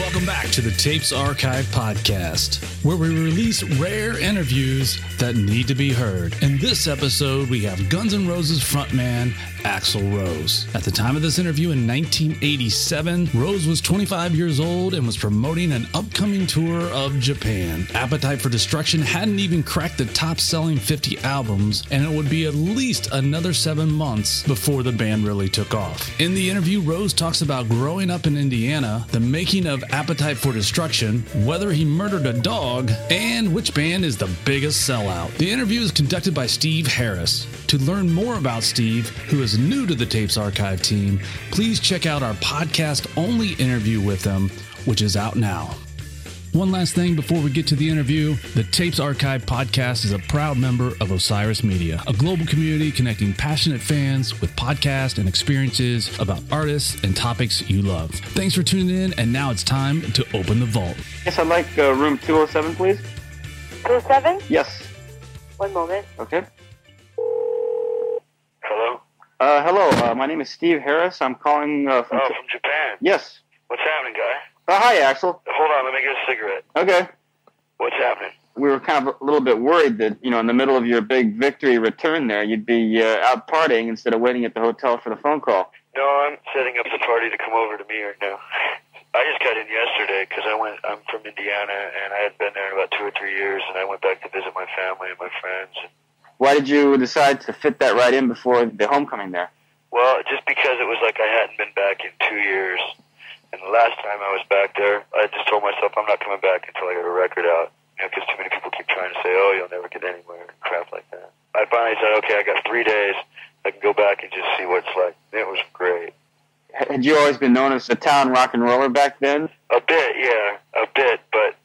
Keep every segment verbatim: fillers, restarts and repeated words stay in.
Welcome back to the Tapes Archive podcast, where we release rare interviews that need to be heard. In this episode, we have Guns N' Roses frontman Axl Rose. At the time of this interview in nineteen eighty-seven, Rose was twenty-five years old and was promoting an upcoming tour of Japan. Appetite for Destruction hadn't even cracked the top-selling fifty albums, and it would be at least another seven months before the band really took off. In the interview, Rose talks about growing up in Indiana, the making of Appetite for Destruction, whether he murdered a dog, and which band is the biggest sellout. The interview is conducted by Steve Harris. To learn more about Steve, who is new to the Tapes Archive team, please check out our podcast-only interview with him, which is out now. One last thing before we get to the interview, the Tapes Archive podcast is a proud member of Osiris Media, a global community connecting passionate fans with podcasts and experiences about artists and topics you love. Thanks for tuning in, and now it's time to open the vault. Yes, I'd like uh, room two oh seven, please. two oh seven? Yes. One moment. Okay. Hello? Uh, hello, uh, my name is Steve Harris. I'm calling uh, from... Oh, t- from Japan? Yes. What's happening, guy? Oh, hi, Axl. Hold on, let me get a cigarette. Okay. What's happening? We were kind of a little bit worried that, you know, in the middle of your big victory return there, you'd be uh, out partying instead of waiting at the hotel for the phone call. No, I'm setting up the party to come over to me right now. I just got in yesterday because I went, I'm from Indiana, and I had been there in about two or three years, and I went back to visit my family and my friends. Why did you decide to fit that right in before the homecoming there? Well, just because it was like I hadn't been back in two years. And the last time I was back there, I just told myself I'm not coming back until I get a record out. You know, because too many people keep trying to say, oh, you'll never get anywhere, and crap like that. I finally said, okay, I got three days. I can go back and just see what it's like. It was great. Had you always been known as the town rock and roller back then? A bit, yeah, a bit. But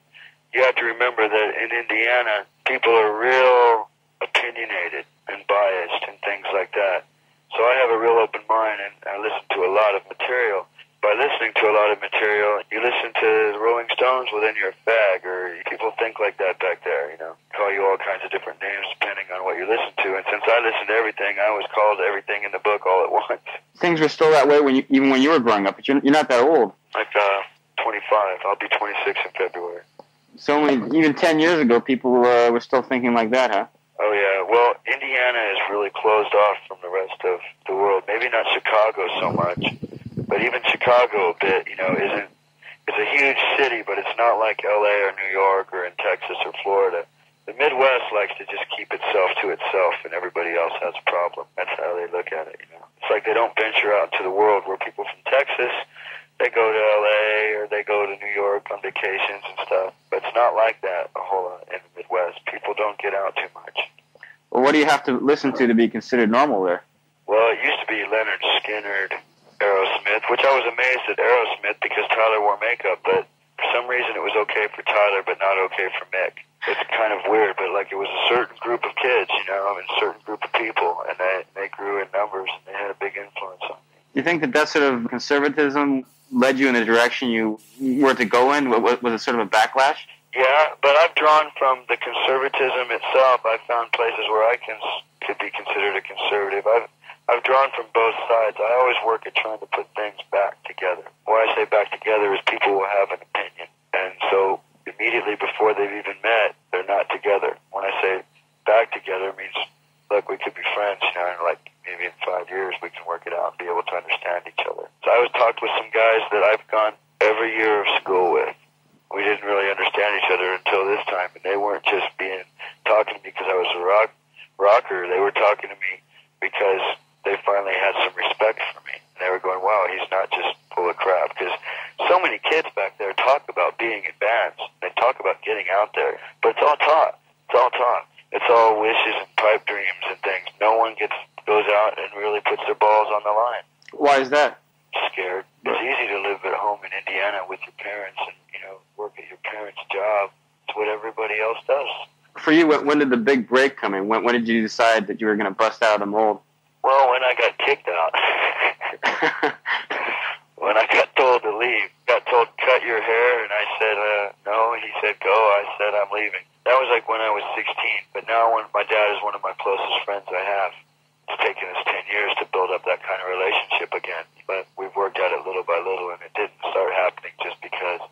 you have to remember that in Indiana, people are real opinionated and biased and things like that. So I have a real open mind, and I listen to a lot of material. By listening to a lot of material, you listen to the Rolling Stones, well, then you're a fag, or people think like that back there, you know, call you all kinds of different names depending on what you listen to. And since I listened to everything, I was called everything in the book all at once. Things were still that way when you, even when you were growing up, but you're, you're not that old. Like uh, twenty-five. I'll be twenty-six in February. So only, even ten years ago, people uh, were still thinking like that, huh? Oh, yeah. Well, Indiana is really closed off from the rest of the world. Maybe not Chicago so much. But even Chicago a bit, you know, isn't, it's a huge city, but it's not like L A or New York or in Texas or Florida. The Midwest likes to just keep itself to itself, and everybody else has a problem. That's how they look at it, you know. It's like they don't venture out to the world, where people from Texas, they go to L A or they go to New York on vacations and stuff. But it's not like that a whole lot in the Midwest. People don't get out too much. Well, what do you have to listen to to be considered normal there? Well, it used to be Leonard Skinner, Aerosmith, which I was amazed at Aerosmith because Tyler wore makeup, but for some reason it was okay for Tyler but not okay for Mick. It's kind of weird, but like it was a certain group of kids, you know, and a certain group of people, and they, they grew in numbers and they had a big influence on me. You think that that sort of conservatism led you in the direction you were to go in? Was it sort of a backlash? Yeah, but I've drawn from the conservatism itself. I've found places where I can could be considered a conservative. I've I've drawn from both sides. I always work at trying to put things back together. Why I say back together is people will have an opinion. And so immediately before they've even met, they're not together. When I say back together, it means, look, we could be friends, you know, and like maybe in five years we can work it out and be able to understand each other. So I was talked with some guys that I've gone every year of school with. We didn't really understand each other until this time, and they weren't just being talking to me because I was a rock, rocker. They were talking to me because they finally had some respect for me. And they were going, wow, he's not just full of crap. Because so many kids back there talk about being in bands. They talk about getting out there. But it's all talk. It's all talk. It's all wishes and pipe dreams and things. No one gets goes out and really puts their balls on the line. Why is that? Scared. It's easy to live at home in Indiana with your parents and, you know, work at your parents' job. It's what everybody else does. For you, when did the big break come in? When, when did you decide that you were going to bust out of the mold? Well, when I got kicked out, when I got told to leave, got told, cut your hair, and I said, uh, no, he said, go, I said, I'm leaving. That was like when I was sixteen, but now when, my dad is one of my closest friends I have. It's taken us ten years to build up that kind of relationship again, but we've worked at it little by little, and it didn't start happening just because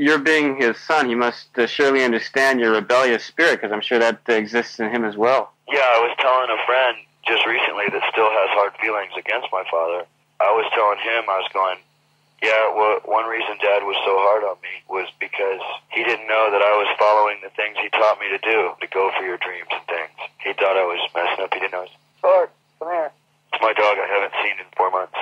you're being his son, he must uh, surely understand your rebellious spirit, because I'm sure that uh, exists in him as well. Yeah, I was telling a friend just recently that still has hard feelings against my father. I was telling him, I was going, yeah, well, one reason Dad was so hard on me was because he didn't know that I was following the things he taught me to do, to go for your dreams and things. He thought I was messing up. He didn't know. Clark, come here. It's my dog I haven't seen in four months.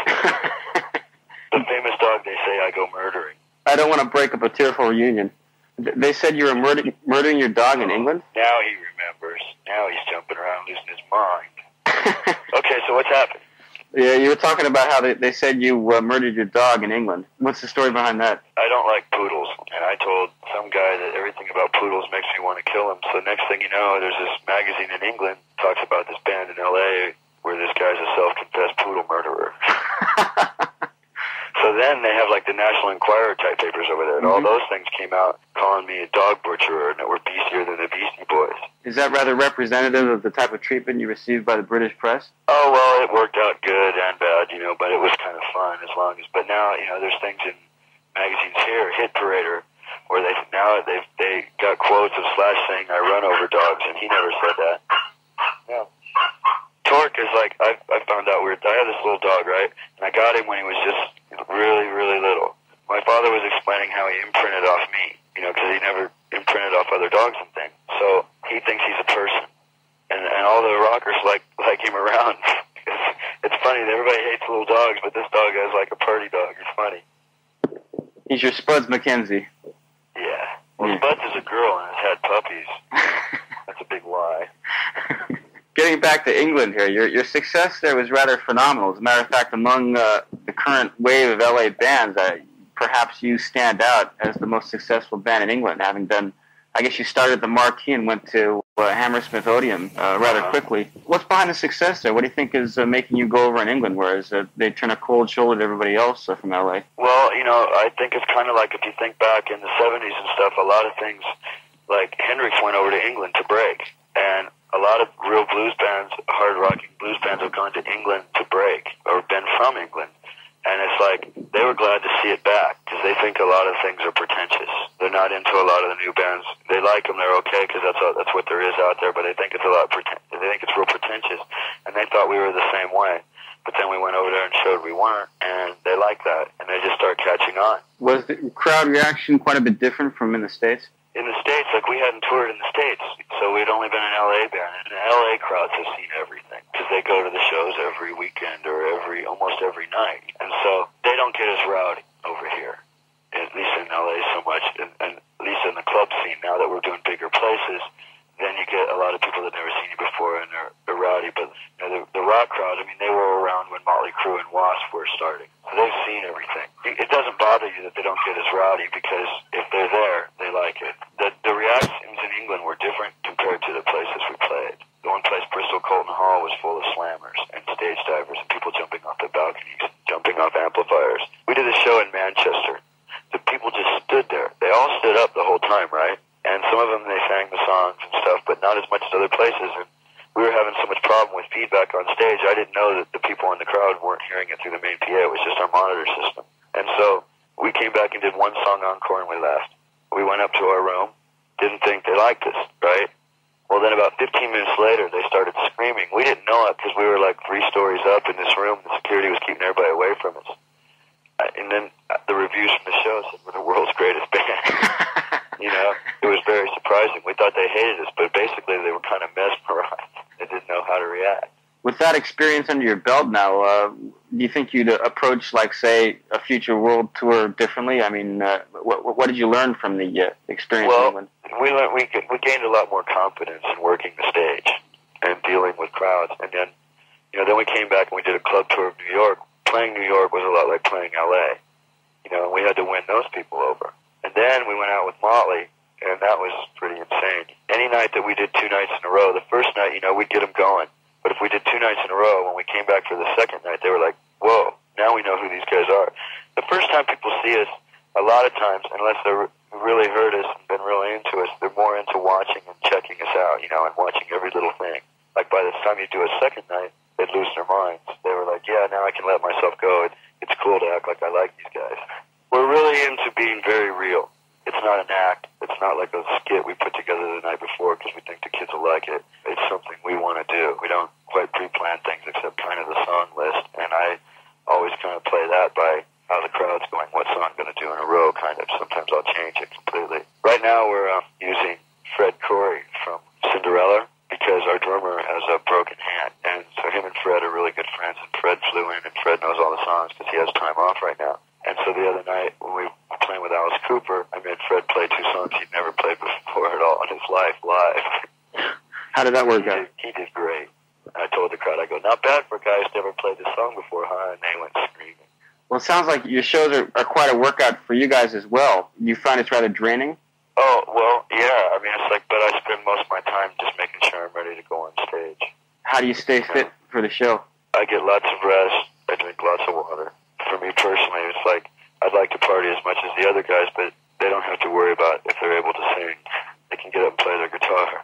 The famous dog they say I go murdering. I don't want to break up a tearful reunion. They said you were murder- murdering your dog in England? Now he remembers. Now he's jumping around, losing his mind. Okay, so what's happened? Yeah, you were talking about how they, they said you uh, murdered your dog in England. What's the story behind that? I don't like poodles, and I told some guy that everything about poodles makes me want to kill him. So next thing you know, there's this magazine in England that talks about this band in L A where this guy's a self-confessed poodle murderer. So then they have like the National Enquirer type papers over there, and mm-hmm. all those things came out calling me a dog butcherer and that we're beastier than the Beastie Boys. Is that rather representative of the type of treatment you received by the British press? Oh, well, it worked out good and bad, you know, but it was kind of fun as long as... But now, you know, there's things in magazines here, Hit Parader, where they now they've they got quotes of Slash saying, I run over dogs, and he never said that. No. Torque is like, I, I found out weird. I had this little dog, right? And I got him when he was just... really, really little. My father was explaining how he imprinted off me, you know, because he never imprinted off other dogs and things. So he thinks he's a person, and and all the rockers like like him around. it's, it's funny that everybody hates little dogs, but this dog is like a party dog. It's funny. He's your Spuds McKenzie. Yeah. Well, yeah. Spuds is a girl and has had puppies. That's a big lie. Getting back to England here, your your success there was rather phenomenal. As a matter of fact, among uh, the current wave of L A bands, I, perhaps you stand out as the most successful band in England, having done, I guess you started the Marquee and went to uh, Hammersmith Odeon uh, rather uh-huh. quickly. What's behind the success there? What do you think is uh, making you go over in England, whereas uh, they turn a cold shoulder to everybody else uh, from L A? Well, you know, I think it's kind of like if you think back in the seventies and stuff, a lot of things, like Hendrix went over to England to break, and a lot of real blues bands, hard-rocking blues bands, have gone to England to break or been from England. And it's like they were glad to see it back because they think a lot of things are pretentious. They're not into a lot of the new bands. They like them, they're okay because that's, all, that's what there is out there, but they think it's a lot pretent- they think it's real pretentious. And they thought we were the same way. But then we went over there and showed we weren't, and they liked that, and they just start catching on. Was the crowd reaction quite a bit different from in the States? In the States, like we hadn't toured in the States, so we'd only been in L A band, and the L A crowds have seen everything, because they go to the shows every weekend or every almost every night, and so they don't get as rowdy over here, at least in L A so much, and, and at least in the club scene, now that we're doing bigger places, then you get a lot of people that never seen you before, and they're, they're rowdy, but you know, the, the rock crowd, I mean, they were around when Mötley Crüe and Wasp were starting, so they've seen everything. It doesn't bother you that they don't get as rowdy, because if they're there, they like it. The, the reactions in England were different compared to the places we played. The one place, Bristol Colton Hall, was full of slammers and stage divers and people jumping off the balconies, jumping off amplifiers. We did a show in Manchester. The people just stood there. They all stood up the whole time, right? And some of them, they sang the songs and stuff, but not as much as other places. And we were having so much problem with feedback on stage, I didn't know that the people in the crowd weren't hearing it through the main P A. It was just our monitor system. And so we came back and did one song encore and we left. We went up to our room, didn't think they liked us, right? Well, then about fifteen minutes later, they started screaming. We didn't know it because we were like three stories up in this room. The security was keeping everybody away from us. And then the reviews from the show said we're the world's greatest band. You know, it was very surprising. We thought they hated us, but basically they were kind of mesmerized. They didn't know how to react. With that experience under your belt now, uh, do you think you'd approach, like, say, a future world tour differently? I mean, uh, what, what did you learn from the uh, experience? Well, we, learned, we we gained a lot more confidence in working the stage and dealing with crowds. And then, you know, then we came back and we did a club tour of New York. Playing New York was a lot like playing L A. You know, and we had to win those people over. And then we went out with Mötley, and that was pretty insane. Any night that we did two nights in a row, the first night, you know, we'd get them going. But if we did two nights in a row, when we came back for the second night, they were like, whoa, now we know who these guys are. The first time people see us, a lot of times, unless they've really heard us and been really into us, they're more into watching and checking us out, you know, and watching every little thing. Like by the time you do a second night, they'd lose their minds. They were like, yeah, now I can let myself go. It's cool to act like I like these guys. We're really into being very real. It's a skit we put together the night before because we think the kids will like it. It's something we want to do. We don't quite pre-plan things except kind of the song list, and I always kind of play that by how the crowd's going, what song I'm going to do in a row, kind of. Sometimes I'll change it completely. Right now we're um, using Fred Corey from Cinderella because our drummer has a broken hand, and so him and Fred are really good friends, and Fred flew in, and Fred knows all the songs because he has time off right now. And so the other night when we were playing with Alice Cooper, I made Fred play two songs he'd never played before at all in his life live. How did that work he out? Did, he did great. I told the crowd, I go, not bad for guys who never played this song before, huh? And they went screaming. Well, it sounds like your shows are, are quite a workout for you guys as well. You find it's rather draining? Oh, well, yeah. I mean, it's like, but I spend most of my time just making sure I'm ready to go on stage. How do you stay fit yeah. for the show? I get lots of rest. I drink lots of water. For me personally, it's like I'd like to party as much as the other guys, but they don't have to worry about if they're able to sing. They can get up and play their guitar,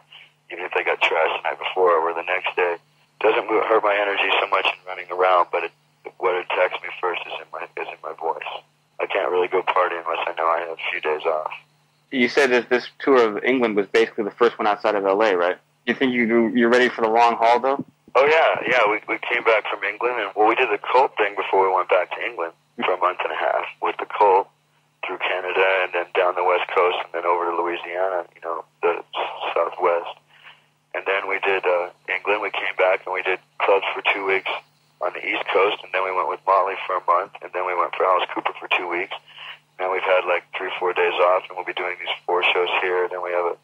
even if they got trashed the night before or the next day. It doesn't hurt my energy so much in running around, but it, what attacks me first is in my is in my voice. I can't really go party unless I know I have a few days off. You said that this tour of England was basically the first one outside of L A, right? You think you you're ready for the long haul, though? Oh, yeah, yeah, we we came back from England, and well, we did the Cult thing before we went back to England for a month and a half with the Cult through Canada and then down the West Coast and then over to Louisiana, you know, the Southwest. And then we did uh, England, we came back, and we did clubs for two weeks on the East Coast, and then we went with Mötley for a month, and then we went for Alice Cooper for two weeks. Now we've had like three, four days off, and we'll be doing these four shows here, and then we have a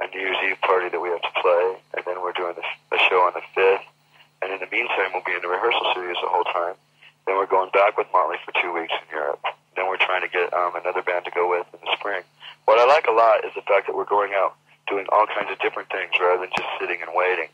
a New Year's Eve party that we have to play, and then we're doing the, a show on the fifth, and in the meantime, we'll be in the rehearsal studios the whole time. Then we're going back with Mötley for two weeks in Europe. Then we're trying to get um, another band to go with in the spring. What I like a lot is the fact that we're going out doing all kinds of different things rather than just sitting and waiting,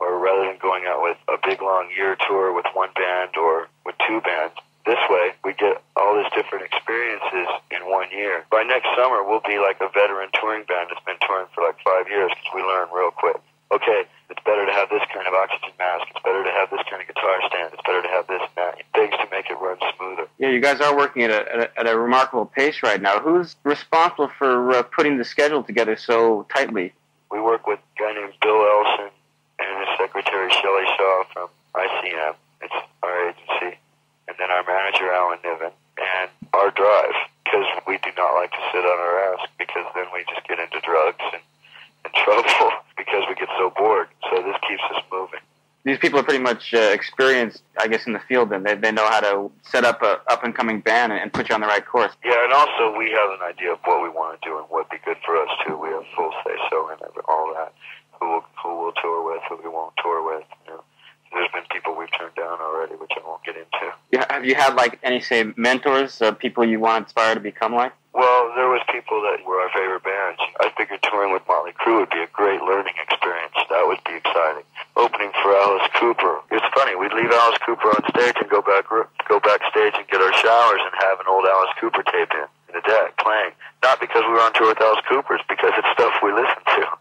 or rather than going out with a big, long year tour with one band or with two bands. This way, we get all these different experiences in one year. By next summer, we'll be like a veteran touring band that's been touring for like five years because we learn real quick. Okay, it's better to have this kind of oxygen mask. It's better to have this kind of guitar stand. It's better to have this and that. Things to make it run smoother. Yeah, you guys are working at a, at a, at a remarkable pace right now. Who's responsible for uh, putting the schedule together so tightly? We work with a guy named Bill Elson and his secretary, Shelley Shaw, from I C M. It's our agency. And then our manager, Alan Niven, and our drive, because we do not like to sit on our ass, because then we just get into drugs and, and trouble, because we get so bored. So this keeps us moving. These people are pretty much uh, experienced, I guess, in the field, then. They, they know how to set up a up-and-coming band and, and put you on the right course. Yeah, and also we have an idea of what we want to do and what would be good for us, too. We have full say-so and all that, who we'll, who we'll tour with, who we won't tour with, you know. There's been people we've turned down already, which I won't get into. Yeah, have you had, like, any, say, mentors, uh, people you want to inspire to become like? Well, there was people that were our favorite bands. I figured touring with Mötley Crüe would be a great learning experience. That would be exciting. Opening for Alice Cooper. It's funny, we'd leave Alice Cooper on stage and go back, go backstage and get our showers and have an old Alice Cooper tape in, in the deck playing. Not because we were on tour with Alice Cooper, it's because it's stuff we listen to.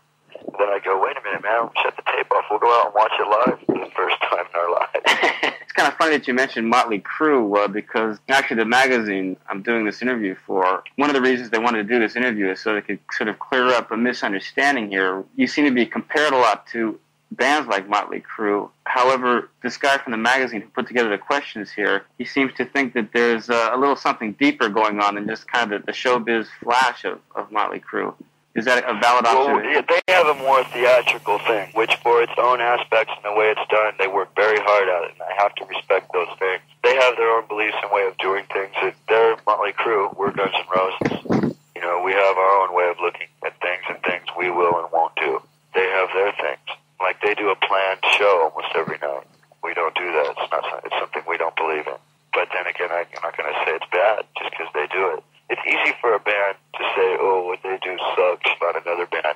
Then I go, wait a minute, man, shut the tape off. We'll go out and watch it live for the first time in our lives. It's kind of funny that you mentioned Mötley Crüe uh, because actually the magazine I'm doing this interview for, one of the reasons they wanted to do this interview is so they could sort of clear up a misunderstanding here. You seem to be compared a lot to bands like Mötley Crüe. However, this guy from the magazine who put together the questions here, he seems to think that there's uh, a little something deeper going on than just kind of the showbiz flash of, of Mötley Crüe. Is that a valid option? Well, they have a more theatrical thing, which for its own aspects and the way it's done, they work very hard at it, and I have to respect those things. They have their own beliefs and way of doing things. If they're Mötley Crüe, we're Guns N' Roses. You know, we have our own way of looking at things and things we will and won't do. They have their things. Like, they do a planned show almost every night. We don't do that. It's not. It's something we don't believe in. But then again, I'm not going to say it's bad just because they do it. It's easy for a band to say, oh, what they do sucks about another band.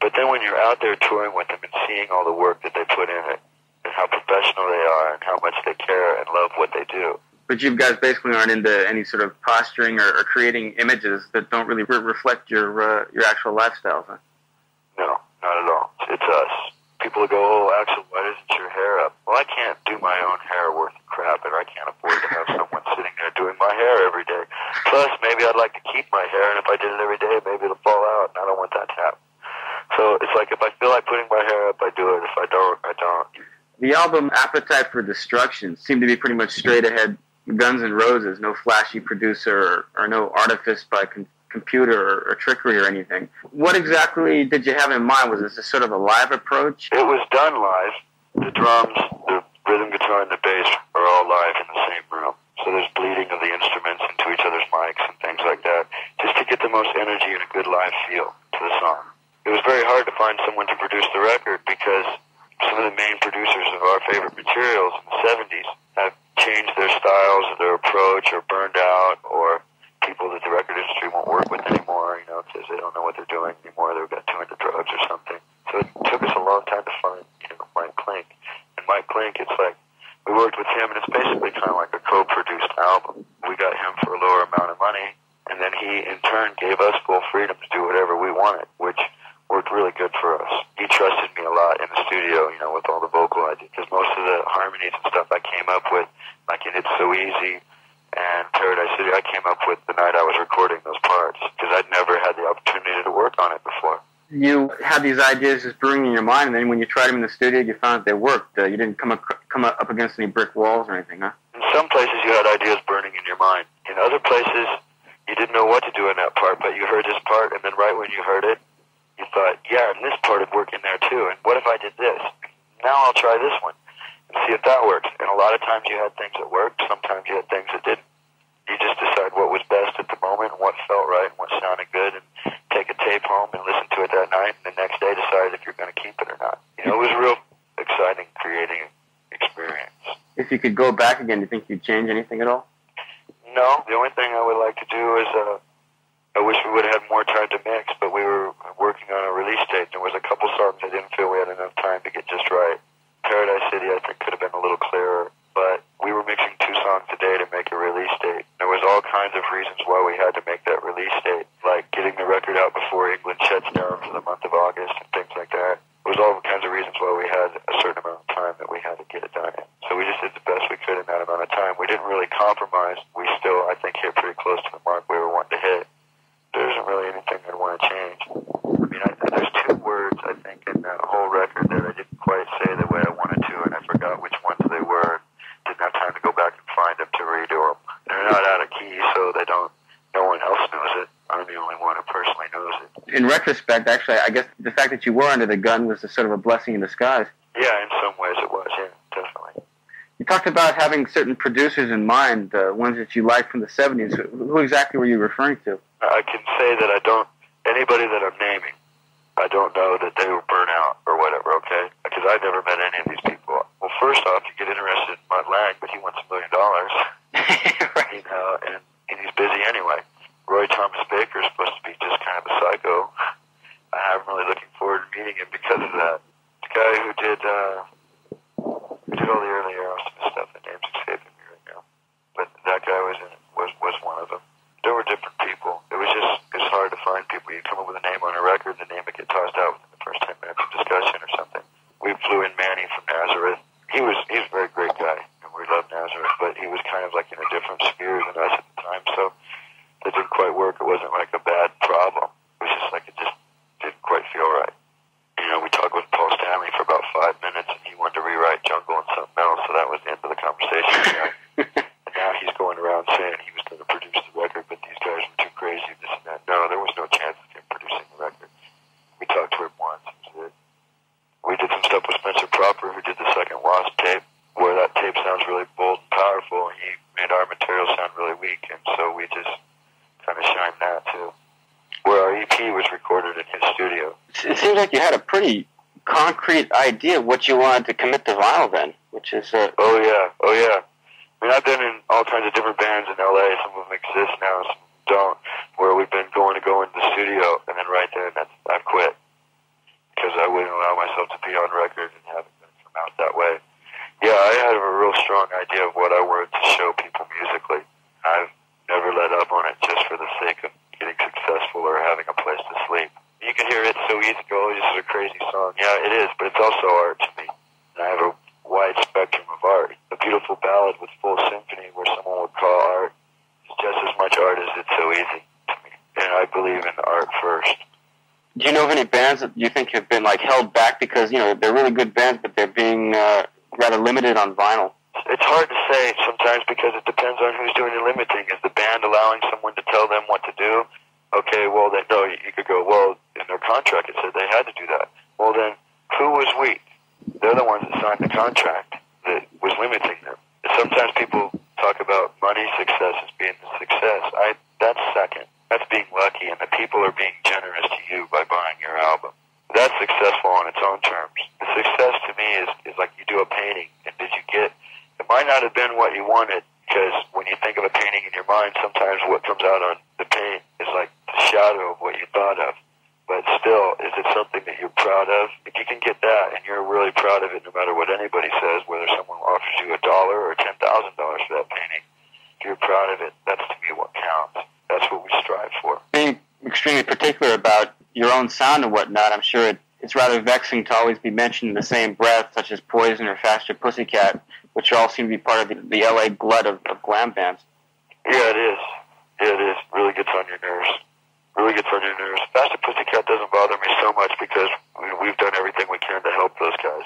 But then when you're out there touring with them and seeing all the work that they put in it and how professional they are and how much they care and love what they do. But you guys basically aren't into any sort of posturing or, or creating images that don't really re- reflect your uh, your actual lifestyles, huh? No, not at all. It's us. People go, oh, Axl, why isn't your hair up? Well, I can't do my own hair worth of crap, and I can't afford to have someone sitting there doing my hair every day. Plus, maybe I'd like to keep my hair, and if I did it every day, maybe it'll fall out, and I don't want that to happen. So it's like, if I feel like putting my hair up, I do it. If I don't, I don't. The album Appetite for Destruction seemed to be pretty much straight ahead Guns N' Roses, no flashy producer or, or no artifice by con computer or, or trickery or anything. What exactly did you have in mind? Was this a sort of a live approach? It was done live. The drums, the rhythm guitar, and the bass are all live in the same room. So there's bleeding of the instruments into each other's mics and things like that, just to get the most energy and a good live feel to the song. It was very hard to find someone to produce the record because some of the main producers of our favorite materials in the seventies have changed their styles or their approach or burned out, or people that the record industry won't work with anymore, you know, because they don't know what they're doing anymore. They've got too into drugs or something. So it took us a long time to find, you know, Mike Klink. And Mike Klink, it's like, we worked with him, and it's basically kind of like a co-produced album. We got him for a lower amount of money, and then he, in turn, gave us full freedom to do whatever we wanted, which worked really good for us. He trusted me a lot in the studio, you know, with all the vocal ideas, because most of the harmonies and stuff I came up with, like in It's So Easy and Paradise City, I came up with the night I was recording those parts, because I'd never had the opportunity to work on it before. You had these ideas just brewing in your mind, and then when you tried them in the studio, you found that they worked. Uh, you didn't come, come up against any brick walls or anything, huh? In some places, you had ideas burning in your mind. In other places, you didn't know what to do in that part, but you heard this part, and then right when you heard it, you thought, yeah, and this part would work in there too, and what if I did this? Now I'll try this one and see if that works. And a lot of times you had things that worked, sometimes you had things that didn't. You just decide what was best at the moment and what felt right and what sounded good, and take a tape home and listen to it that night, and the next day decide if you're going to keep it or not. You know, it was a real exciting, creating experience. If you could go back again, do you think you'd change anything at all? No. The only thing I would like to do is... Uh, I wish we would have had more time to mix, but we were working on a release date. There was a couple songs I didn't feel we had enough time to get just right. Paradise City, I think, could have been a little clearer, but we were mixing two songs a day to make a release date. There was all kinds of reasons why we had to make that release date, like getting the record out before England shuts down for the month of August and things like that. There was all kinds of reasons why we had a certain amount of time that we had to get it done in. So we just did the best we could in that amount of time. We didn't really compromise. We still, I think, hit pretty close to the mark we were wanting to hit. There isn't really anything I'd want to change. I mean, I, there's two words, I think, in that whole record that I didn't quite say the way I wanted to, and I forgot which ones they were. Didn't have time to go back and find them to redo them. They're not out of key, so they don't. No one else knows it. I'm the only one who personally knows it. In retrospect, actually, I guess the fact that you were under the gun was a sort of a blessing in disguise. Yeah, in some ways it was, yeah, definitely. You talked about having certain producers in mind, uh, ones that you liked from the seventies. Who exactly were you referring to? I can say that I don't, anybody that I'm naming, I don't know that they were burnt out or whatever, okay? Because I've never met any of these people. Well, first off, you get interested in Mutt Lang, but he wants a million dollars. Right. You know, and, and he's busy anyway. Roy Thomas Baker is supposed to be just kind of a psycho. I'm really looking forward to meeting him because of that. The guy who did, uh, who did all the early Aerosmith stuff, the name's escaping me right now. But that guy was, in, was, was one of them. There were different people. It was just, it's hard to find people. You come up with a name on a record, and the name would get tossed out within the first ten minutes of discussion or something. We flew in Manny from Nazareth. He was, he was a very great guy, and we loved Nazareth, but he was kind of like in a different sphere than us at the time, so that didn't quite work. It wasn't like a bad problem. It was just like, it just didn't quite feel right. You know, we talked with Paul Stanley for about five minutes, and he wanted to rewrite Jungle and something else, so that was the end of the conversation. You know? And now he's going around saying he was going to produce the record, but these guys were too crazy, this and that. No, there was no chance of him producing the record. We talked to him once. And we did some stuff with Spencer Proper, who did the second Wasp tape, where that tape sounds really bold and powerful, and he made our material sound really weak, and so we just kind of shined that, too. Where our E P was recorded in his studio. It seems like you had a pretty concrete idea of what you wanted to commit to vinyl then, which is... Uh, oh, yeah. Oh, yeah. I mean, I've been in all kinds of different bands in L A. Some of them exist now, some don't, where we've been going to go into the studio, and then right there, that's, I've quit. Because I wouldn't allow myself to be on record and have it come out that way. Yeah, I had a real strong idea of what I wanted to show people musically. I've never let up on it just for the sake of getting successful or having a place to sleep. You can hear It's So Easy go, oh, this is a crazy song. Yeah, it is, but it's also art to me. And I have a wide spectrum of art. a beautiful ballad with full symphony where someone would call art is just as much art as It's So Easy to me. And I believe in art first. Do you know of any bands that you think have been like held back because, you know, they're really good bands, but they're being uh, rather limited on vinyl? It's hard to say sometimes because it depends on who's doing the limiting. Is the band allowing someone to tell them what to do? Okay, well, then, no, you could go, well, in their contract it said they had to do that. Well, then, who was weak? They're the ones that signed the contract that was limiting them. And sometimes people talk about money success as being the success. I, that's second. That's being lucky, and the people are being generous to you by buying your album. That's successful on its own terms. The success to me is, is like you do a painting, and did you get... It might not have been what you wanted, because when you think of a painting in your mind, sometimes what comes out on the paint is like the shadow of what you thought of. But still, is it something that you're proud of? If you can get that, and you're really proud of it, no matter what anybody says, whether someone offers you a dollar or ten thousand dollars for that painting, if you're proud of it, that's to me what counts. That's what we strive for. Being extremely particular about your own sound and whatnot, I'm sure it, it's rather vexing to always be mentioned in the same breath, such as Poison or Faster Pussycat, which all seem to be part of the, the L A glut of, of glam bands. Yeah, it is. Yeah, it is. Really gets on your nerves. Really gets on your nerves. Faster Pussycat doesn't bother me so much because we've done everything we can to help those guys.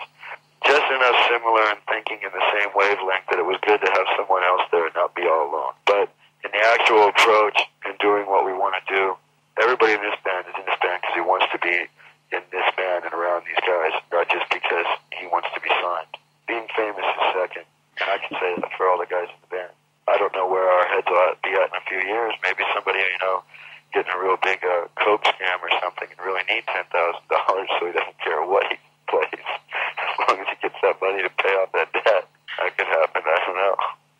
Just enough similar and thinking in the same wavelength that it was good to have someone else there and not be all alone. But in the actual approach and doing what we want to do, everybody in this band is in this band because he wants to be in this band and around these guys, not just because he wants to be signed. Being famous is second, and I can say that for all the guys in the band. I don't know where our heads will be at in a few years. Maybe somebody, you know, getting a real big uh, coke scam or something and really need ten thousand dollars so he doesn't care what he plays. As long as he gets that money to pay off that debt, that could happen. I don't know.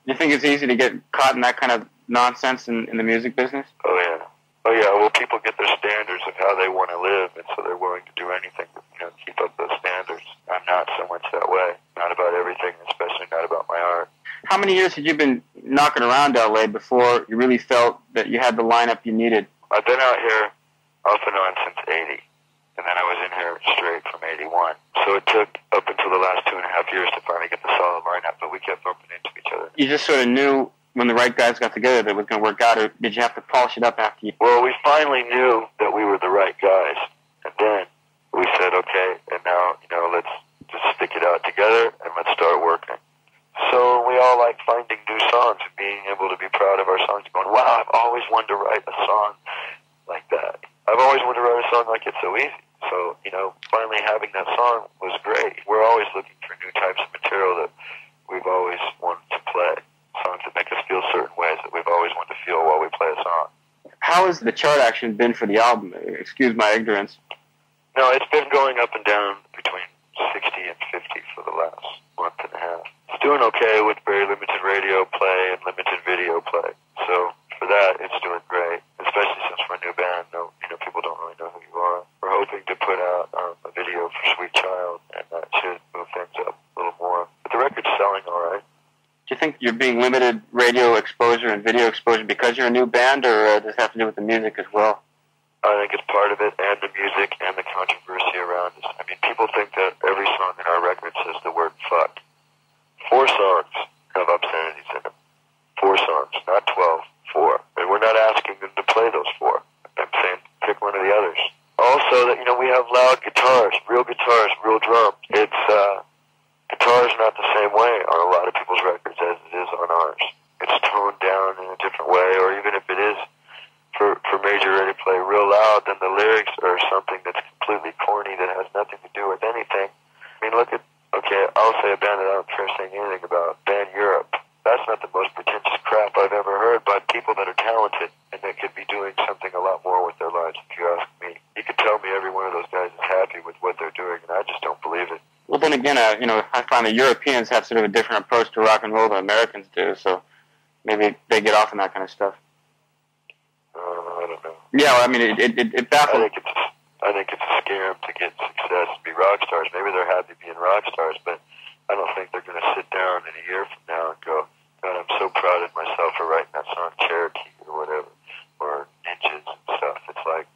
Do you think it's easy to get caught in that kind of nonsense in, in the music business? Oh, yeah. Oh, yeah. Well, people get their standards of how they want to live, and so they're willing to do anything to, you know, keep up those standards. I'm not so much that way. Not about everything, especially not about my art. How many years had you been knocking around L A before you really felt that you had the lineup you needed? I've been out here off and on since eighty, and then I was in here straight from eighty-one. So it took up until the last two and a half years to finally get the solid lineup, but we kept bumping into each other. You just sort of knew when the right guys got together that it was going to work out, or did you have to polish it up after you? Well, we finally knew that we were the right guys, and then we said, okay, and now, you know, let's just stick it out together and let's start working. So we all like finding new songs and being able to be proud of our songs and going, wow, I've always wanted to write a song like that. I've always wanted to write a song like It's So Easy. So, you know, finally having that song was great. We're always looking for new types of material that we've always wanted to play, songs that make us feel certain ways that we've always wanted to feel while we play a song. How has the chart action been for the album? Excuse my ignorance. No, it's been going up and down between sixty and fifty for the last month and a half. It's doing okay with very limited radio play and limited video play. So for that, it's doing great, especially since we're a new band. No, you know, people don't really know who you are. We're hoping to put out um, a video for Sweet Child, and that should move things up a little more. But the record's selling all right. Do you think you're being limited radio exposure and video exposure because you're a new band, or uh, does it have to do with the music as well? I think it's part of it, and the music, and the controversy around it. I mean, people think that every song in our record says the word fuck. Four songs have obscenities in them. Four songs, not twelve, four. And we're not asking them to play those four. I'm saying pick one of the others. Also, that, you know, we have loud guitars, real guitars, real drums. It's, uh, guitar's not the same way on a lot of people's records as it is on ours. It's toned down in a different way, or even if it is, For, for major radio play real loud, then the lyrics are something that's completely corny that has nothing to do with anything. I mean, look at, okay, I'll say a band that I don't care saying anything about, Band Europe. That's not the most pretentious crap I've ever heard by people that are talented and that could be doing something a lot more with their lives, if you ask me. You could tell me every one of those guys is happy with what they're doing, and I just don't believe it. Well, then again, uh, you know, I find that Europeans have sort of a different approach to rock and roll than Americans do, so maybe they get off on that kind of stuff. Yeah, well, I mean, it, it, it, it baffles. I think it's, I think it's a scam to get success and be rock stars. Maybe they're happy being rock stars, but I don't think they're going to sit down in a year from now and go, God, I'm so proud of myself for writing that song Cherokee or whatever, or ninjas and stuff. It's like,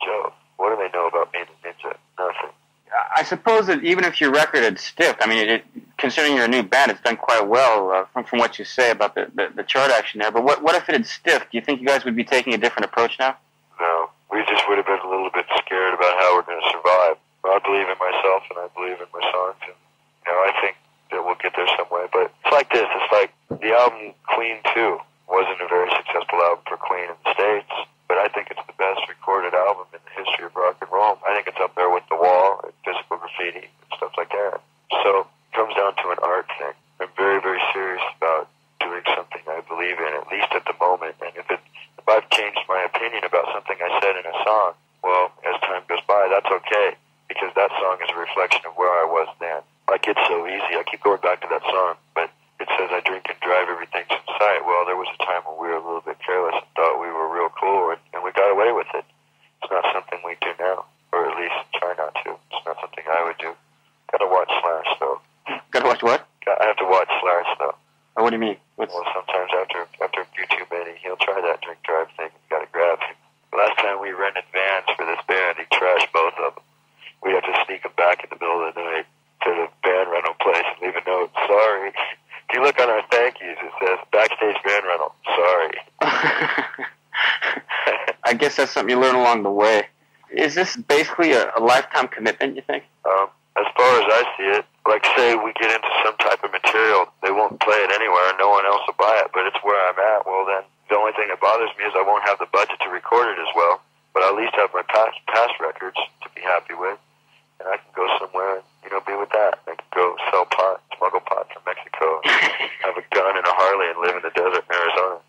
Joe, what do they know about being a ninja? Nothing. I suppose that even if your record had stiffed, I mean, it, considering you're a new band, it's done quite well uh, from, from what you say about the, the, the chart action there. But what, what if it had stiffed? Do you think you guys would be taking a different approach now? No. We just would have been a little bit scared about how we're going to survive. I believe in myself, and I believe in my songs, and you know, I think that we'll get there some way. But it's like this. It's like the album Queen two wasn't a very successful album for Queen in the States, but I think it's the best recorded album in the history of rock and roll. I think it's up there with The Wall and Physical Graffiti and stuff like that. So it comes down to an art thing. I'm very, very serious about doing something I believe in, at least at the moment. And if, it, if I've changed my opinion about something I said in a song, well, as time goes by, that's okay, because that song is a reflection of where I was then. Like, it's so easy. I keep going back to that song, but it says, I drink and drive, everything's in sight. Well, there was a time when we were a little bit careless and thought we were real cool, and, and we got away with it. It's not something we do now, or at least try not to. It's not something I would do. Gotta watch Slash, though. Gotta watch what? I have to watch Slash, though. Oh, what do you mean? What's... Well, sometimes after after a few too many, he'll try that drink drive thing. You gotta grab him. Last time we rented vans for this band, he trashed both of them. We have to sneak them back in the middle of the night to the van rental place and leave a note. Sorry. If you look on our thank yous, it says, backstage van rental. Sorry. I guess that's something you learn along the way. Is this basically a, a lifetime commitment, you think? Um, as far as I see it, like say we get into some type of material, they won't play it anywhere and no one else will buy it, but it's where I'm at. Well, then the only thing that bothers me is I won't have the budget to record it as well, but I at least have my past, past records to be happy with. And I can go somewhere and, you know, be with that. I can go sell pot, smuggle pot from Mexico, have a gun and a Harley and live in the desert in Arizona.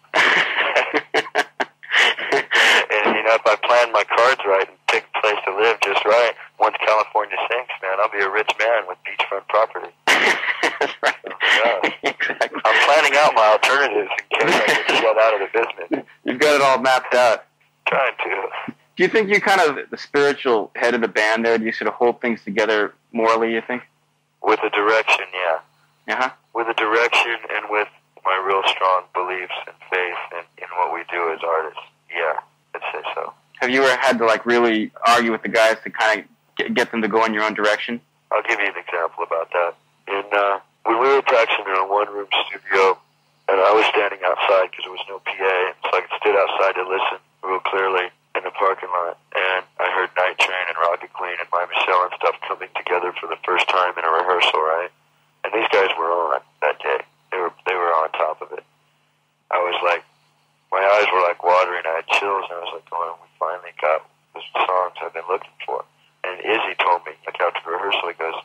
And, you know, if I plan my cards right and pick a place to live just right, once California sinks, man, I'll be a rich man with beachfront property. That's right. Oh, God. Exactly. I'm planning out my alternatives in case I get shut out of the business. You've got it all mapped out. Trying to. Do you think you're kind of the spiritual head of the band there? Do you sort of hold things together morally, you think? With a direction, yeah. Uh-huh. With a direction and with my real strong beliefs and faith in, in what we do as artists. Yeah, I'd say so. Have you ever had to, like, really argue with the guys to kind of get them to go in your own direction? I'll give you an example about that. In, uh, when we were practicing in a one-room studio, and I was standing outside because there was no P A, so I could sit outside to listen real clearly. In the parking lot, and I heard Night Train and Rocket Queen and My Michelle and stuff coming together for the first time in a rehearsal, right? And these guys were on that day. They were they were on top of it. I was like, my eyes were like watering. I had chills, and I was like, oh, we finally got the songs I've been looking for. And Izzy told me, like after rehearsal, he goes,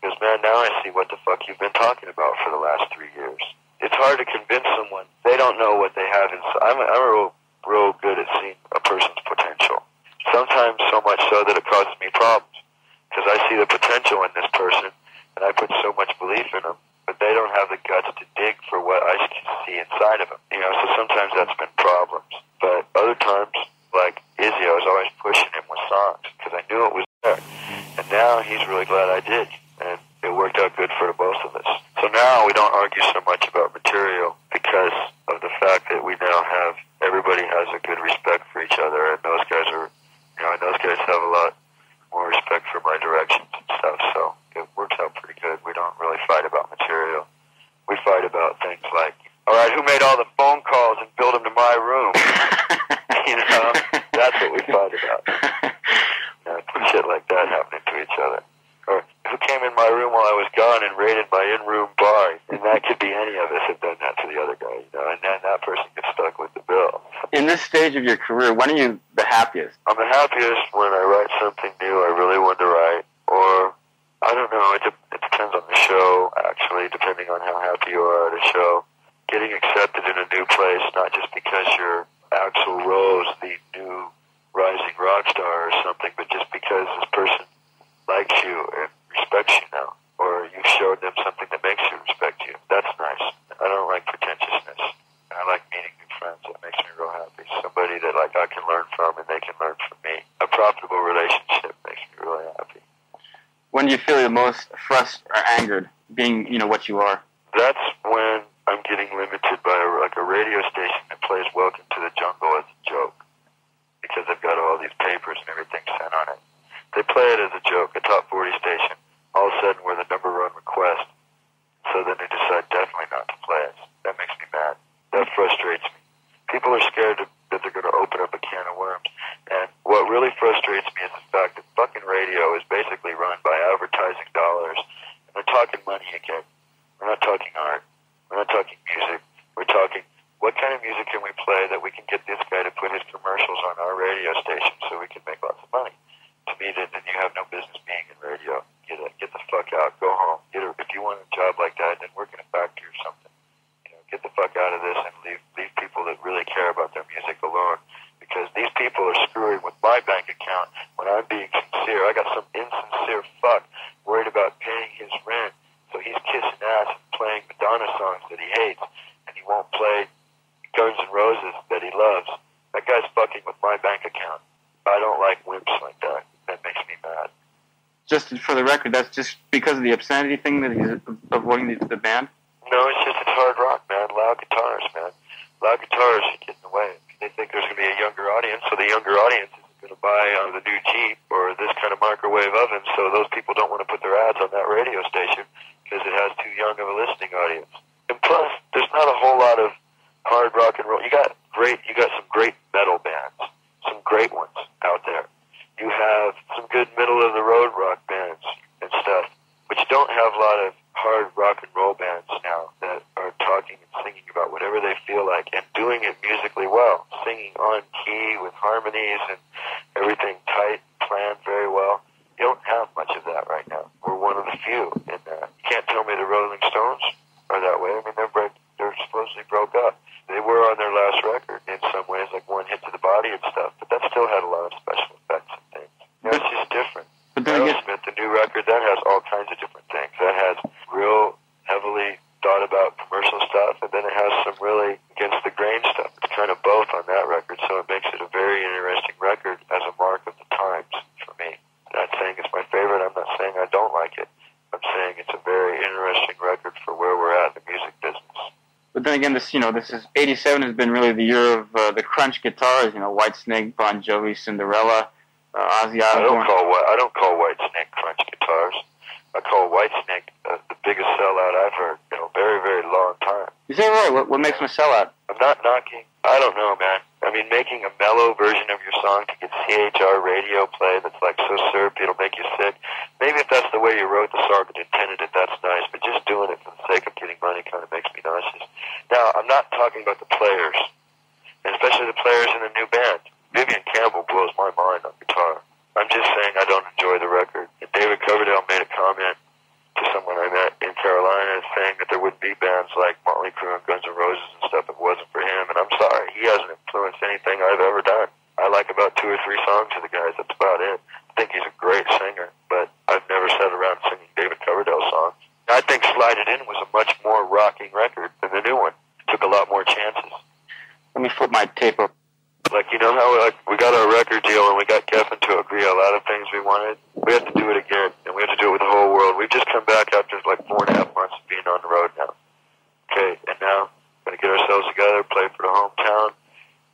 he goes, man, now I see what the fuck you've been talking about for the last three years. It's hard to convince someone they don't know what they have inside. I'm a, I'm a real real good at seeing a person's potential. Sometimes so much so that it causes me problems, because I see the potential in this person, and I put so much belief in them, but they don't have the guts to dig for what I see inside of them. You know, so sometimes that's been problems. But other times, like Izzy, I was always pushing him with songs, because I knew it was there. And now he's really glad I did, and it worked out good for both of us. So now we don't argue so much about material, because of the fact that we now have everybody has a good respect for each other, and those guys are, you know, and those guys have a lot more respect for my directions and stuff, so it works out pretty good. We don't really fight about material. We fight about things like, all right, who made all the phone calls and billed them to my room? You know, that's what we fight about. You know, shit like that happening to each other. Or who came in my room while I was gone and raided my in-room bar? And that could be any of us have done that to the other guy, you know, and then that person gets stuck with the bill. In this stage of your career, when are you the happiest? I'm the happiest when I write something new I really want to write, or, I don't know, it, de- it depends on the show, actually, depending on how happy you are at a show. Getting accepted in a new place, not just because you're Axl Rose, the new rising rock star or something, but just because this person likes you and respects you now, or you've showed them something that makes you respect you. That's nice. I don't like pretentiousness. I like meeting new friends. That makes me real happy. Somebody that like I can learn from and they can learn from me. A profitable relationship makes me really happy. When do you feel the most frustrated or angered, being, you know, what you are? That's when I'm getting limited by a, like a radio station that plays Welcome to the Jungle as a joke, because I've got all these papers and everything sent on it. They play it as a joke, a top forty station. All of a sudden, we're the number one request. sincere fuck, worried about paying his rent, so he's kissing ass and playing Madonna songs that he hates, and he won't play Guns N' Roses that he loves. That guy's fucking with my bank account. I don't like wimps like that. That makes me mad. Just for the record, that's just because of the obscenity thing that he's avoiding the, the band? No, it's just it's hard rock, man. Loud guitars, man. Loud guitars are getting in the way. They think there's going to be a younger audience, so the younger audience isn't going to buy uh, the new Jeep or this kind of microwave oven, so those people don't want to put their ads on that radio station because it has too young of a listening audience. And plus, there's not a whole lot of hard rock and roll. You got great, you got some great metal bands, some great ones out there. You have some good middle-of-the-road rock bands and stuff, but you don't have a lot of hard rock and roll bands now that are talking and singing about whatever they feel like and doing it musically well, singing on key with harmonies and everything tight, planned very well. You don't have much of that right now. We're one of the few in that. You can't tell me the Rolling Stones are that way. I mean, they're, break, they're supposedly broke up. They were on their last record in some ways, like one hit to the body and stuff, but that still had a lot of special effects and things. You know, it's just different. But then Aerosmith, the new record, that has all kinds of different things. That has real heavily thought about commercial stuff, and then it has some really against the grain stuff. It's kind of both on that record, so it makes it a very interesting record as a mark of the times for me. I'm not saying it's my favorite. I'm not saying I don't like it. I'm saying it's a very interesting record for where we're at in the music business. But then again, this, you know, this is eighty-seven has been really the year of uh, the crunch guitars. You know, Whitesnake, Bon Jovi, Cinderella. Uh, Ozzy, I don't call I don't call Whitesnake crunch guitars. I call Whitesnake uh, the biggest sellout I've heard in a very, very long time. Is that right? What, what makes them a sellout? I'm not knocking. I don't know, man. I mean, making a mellow version of your song to get C H R radio play that's like so syrupy it'll make you sick. Maybe if that's the way you wrote the song and intended it, that's nice. But just doing it for the sake of getting money kind of makes me nauseous. Now, I'm not talking about the players, especially the players in a new band. Vivian Campbell blows my mind on guitar. I'm just saying I don't enjoy the record. And David Coverdale made a comment to someone I met in Carolina saying that there wouldn't be bands like Mötley Crüe and Guns N' Roses and stuff if it wasn't for him. And I'm sorry, he hasn't influenced anything I've ever done. I like about two or three songs of the guys. That's about it. I think he's a great singer, but I've never sat around singing David Coverdale songs. I think Slide It In was a much more rocking record than the new one. It took a lot more chances. Let me flip my tape up. Like, you know how like, we got our record deal and we got Geffen to agree on a lot of things we wanted? We have to do it again, and we have to do it with the whole world. We've just come back after like four and a half months of being on the road now. Okay, and now we're going to get ourselves together, play for the hometown,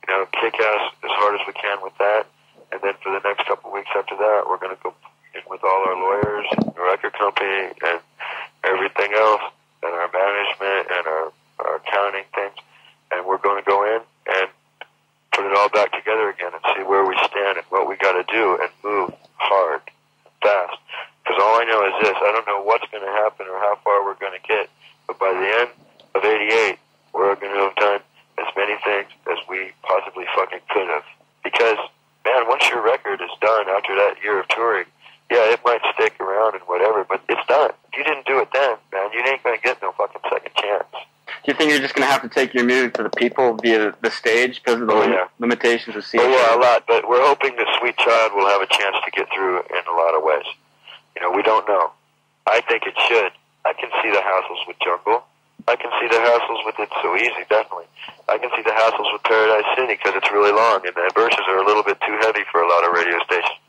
you know, kick ass as hard as we can with that. And then for the next couple of weeks after that, we're going to go in with all our lawyers and the record company and everything else and our management and our, our accounting things. And we're going to go in and put it all back together again and see where we stand and what we got to do and move hard, fast. Because all I know is this, I don't know what's going to happen or how far we're going to get, but by the end of eighty-eight, we're going to have done as many things as we possibly fucking could have. Because, man, once your record is done after that year of touring, yeah, it might stick around and whatever, but it's done. If you didn't do it then, man, you ain't going to get no fucking second chance. Do you think you're just going to have to take your music to the people via the stage because of the oh, yeah. limitations of C H R? Oh, yeah, a lot. But we're hoping that Sweet Child will have a chance to get through in a lot of ways. You know, we don't know. I think it should. I can see the hassles with Jungle. I can see the hassles with It's So Easy, definitely. I can see the hassles with Paradise City because it's really long and the verses are a little bit too heavy for a lot of radio stations.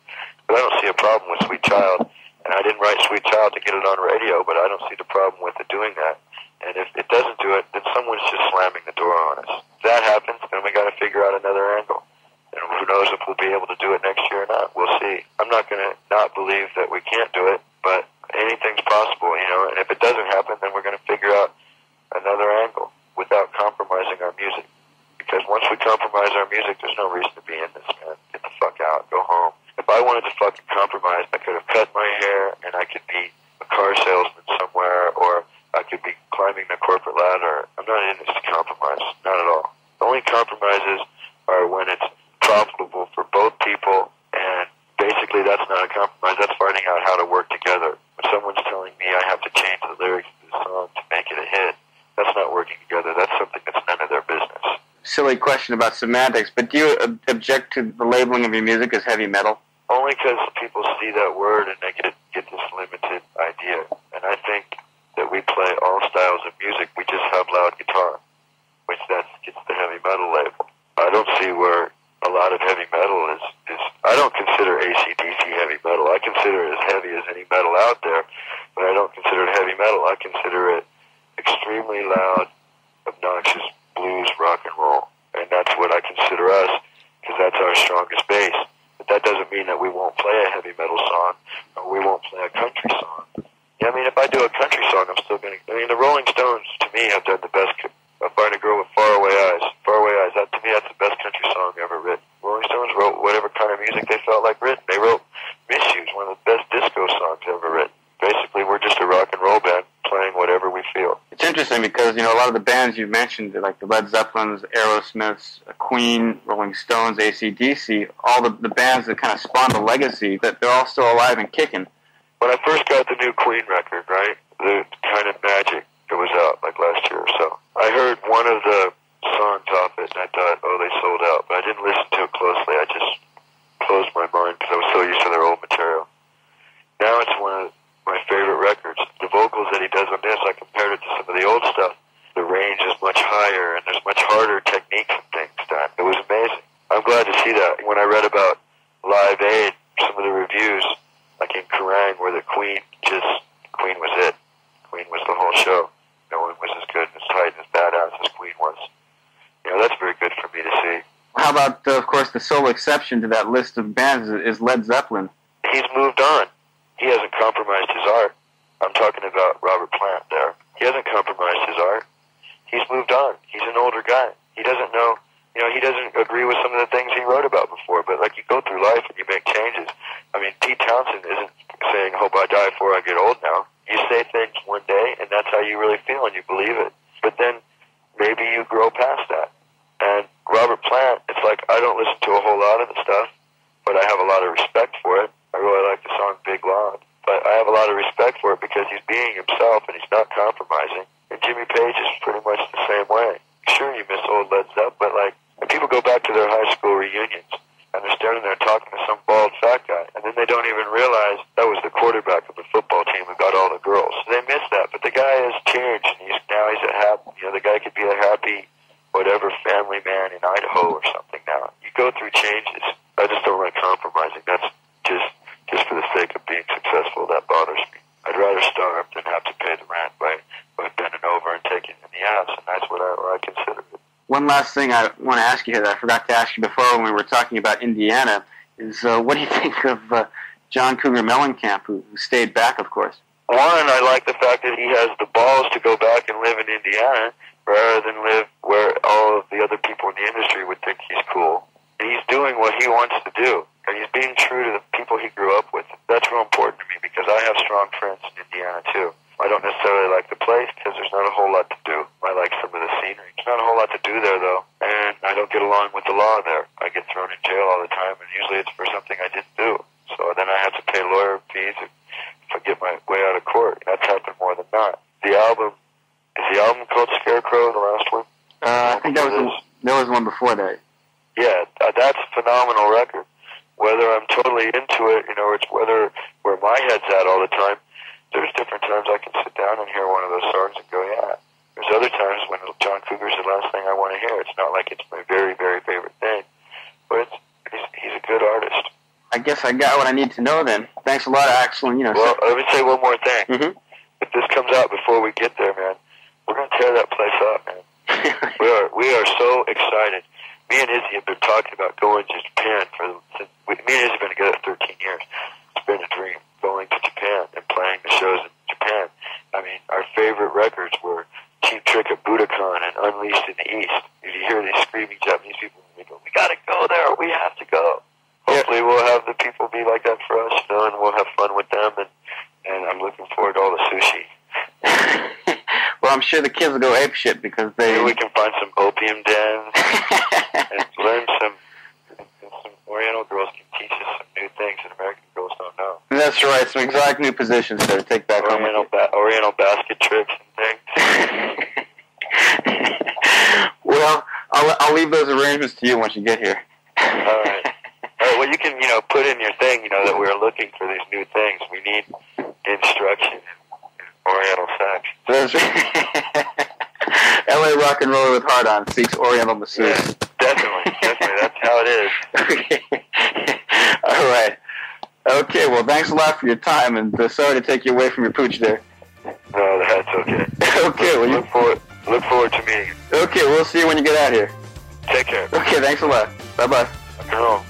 But I don't see a problem with Sweet Child. And I didn't write Sweet Child to get it on radio, but I don't see the problem with it doing that. And if it doesn't do it, then someone's just slamming the door on us. If that happens, then we got to figure out another angle. And who knows if we'll be able to do it next year or not. We'll see. I'm not going to not believe that we can't do it, but anything's possible, you know. And if it doesn't happen, then we're going to figure out another angle without compromising our music. Because once we compromise our music, there's no reason to be in this, man. Get the fuck out. Go home. If I wanted to fucking compromise, I could have cut my hair and I could be a car salesman somewhere or I could be climbing the corporate ladder. I'm not in this to compromise, not at all. The only compromises are when it's profitable for both people, and basically that's not a compromise. That's finding out how to work together. When someone's telling me I have to change the lyrics to the song to make it a hit, that's not working together. That's something that's none of their business. Silly question about semantics, but do you ob- object to the labeling of your music as heavy metal? Only because people see that word and they get, get this limited idea. And I think that we play all styles of music. We just have loud guitar, which that gets the heavy metal label. I don't see where a lot of heavy metal is, is I don't consider A C D C heavy metal. I consider it as heavy as any metal out there, but I don't consider it heavy metal. I consider it extremely loud, obnoxious blues, rock and roll. And that's what I consider us, because that's our strongest base. But that doesn't mean that we won't play a heavy metal song, or we won't play a country song. Yeah, I mean, if I do a country song, I'm still going to... I mean, the Rolling Stones, to me, have done the best... I Find a Girl with Faraway Eyes. Faraway Eyes, that to me, that's the best country song ever written. Rolling Stones wrote whatever kind of music they felt like written. They wrote Miss You's, one of the best disco songs ever written. Basically, we're just a rock and roll band playing whatever we feel. It's interesting because, you know, a lot of the bands you mentioned, like the Led Zeppelins, Aerosmiths, Queen, Rolling Stones, A C D C, all the, the bands that kind of spawned the legacy, that they're all still alive and kicking. When I first got the new Queen record, right, the kind of magic that was out like last year or so, I heard one of the songs off it, and I thought, oh, they sold out. But I didn't listen to it closely. I just closed my mind because I was so used to their old material. Now it's one of my favorite records. The vocals that he does on this, I compared it to some of the old stuff. The range is much higher, and there's much harder techniques and things done. It was amazing. I'm glad to see that. When I read about Live Aid, some of the reviews, like in Kerrang, where the Queen just, Queen was it. Queen was the whole show. No one was as good, as tight, as badass as Queen was. You know, that's very good for me to see. How about, uh, of course, the sole exception to that list of bands is Led Zeppelin. He's moved on. He hasn't compromised his art. I'm talking about Robert Plant there. He hasn't compromised his art. He's moved on. He's an older guy. He doesn't know, you know, he doesn't agree with some of the things he wrote about before, but, like, you go through life and you make changes. I mean, Pete Townsend isn't saying, hope I die before I get old now. You say things one day, and that's how you really feel, and you believe it. But then maybe you grow past that. And Robert Plant, it's like, I don't listen to a whole lot of the stuff, but I have a lot of respect for it. I really like the song Big Loud, but I have a lot of respect for it because he's being himself and he's not compromising. And Jimmy Page is pretty much the same way. Sure, you miss old Led Zeppelin, but, like, when people go back to their high school reunions, and they're standing there talking to some bald fat guy, and then they don't even realize that was the quarterback of the football team who got all the girls. So they miss that, but the guy has changed, and he's, now he's a happy, you know, the guy could be a happy, whatever, family man in Idaho or something now. You go through changes. I just don't like compromising. That's just, just for the sake of being successful. That bothers me. I'd rather starve than have to pay the rent by, by bending over and taking it in the ass, and that's what I, what I consider it. One last thing I want to ask you here that I forgot to ask you before when we were talking about Indiana is uh, what do you think of uh, John Cougar Mellencamp, who, who stayed back, of course? One, I like the fact that he has the balls to go back and live in Indiana rather than live where all of the other people in the industry would think he's cool. And he's doing what he wants to do, and he's being true to the people he grew up with. That's real important to me because I have strong friends in Indiana, too. I don't necessarily like the place because there's not a whole lot to do. I like some of the scenery. There's not a whole lot to do there, though, and I don't get along with the law there. I get thrown in jail all the time, and usually it's for something I didn't do. So then I have to pay lawyer fees if I get my way out of court. That's happened more than not. The album, is the album called Scarecrow, the last one? Uh, I think that was, the, that was one before that. Yeah, that's a phenomenal record. Whether I'm totally into it, you know, it's whether where my head's at all the time. There's different times I can sit down and hear one of those songs and go, yeah. There's other times when John Cougar's the last thing I want to hear. It's not like it's my very, very favorite thing, but it's, he's, he's a good artist. I guess I got what I need to know then. Thanks a lot, Axl. You know, well, so- let me say one more thing. Mm-hmm. If this comes out before we get there, man, we're going to tear that place up, man. we are we are so excited. Me and Izzy have been talking about going to Japan for since we, me and Izzy have been together thirteen years. It's been a dream. Going to Japan and playing the shows in Japan. I mean, our favorite records were Cheap Trick at Budokan and Unleashed in the East. If you hear these screaming Japanese people, we go, we gotta go there, we have to go. Hopefully we'll have the people be like that for us, you know, and we'll have fun with them, and, and I'm looking forward to all the sushi. Well, I'm sure the kids will go apeshit because they... Maybe we can find some opium dens and learn some... Some Oriental girls can teach us some new things that American girls don't know. That's right, some exotic new positions there to take back Oriental home. Ba- Oriental basket tricks and things. Well, I'll, I'll leave those arrangements to you once you get here. All right. All right, well, you can, you know, put in your thing, you know, that we're looking for these new things. We need instruction in Oriental sex. L A rock and roller with hard on seeks Oriental masseuse. Yeah, definitely, definitely. That's how it is. Okay. All right. Okay, well, thanks a lot for your time, and uh, sorry to take you away from your pooch there. No, that's okay. Okay, well, you... Look forward, look forward to meeting you. Okay, we'll see you when you get out here. Take care. Okay, thanks a lot. Bye-bye.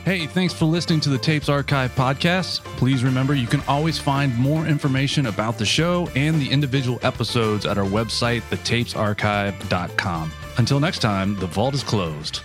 Hey, thanks for listening to the Tapes Archive podcast. Please remember you can always find more information about the show and the individual episodes at our website, the tapes archive dot com. Until next time, the vault is closed.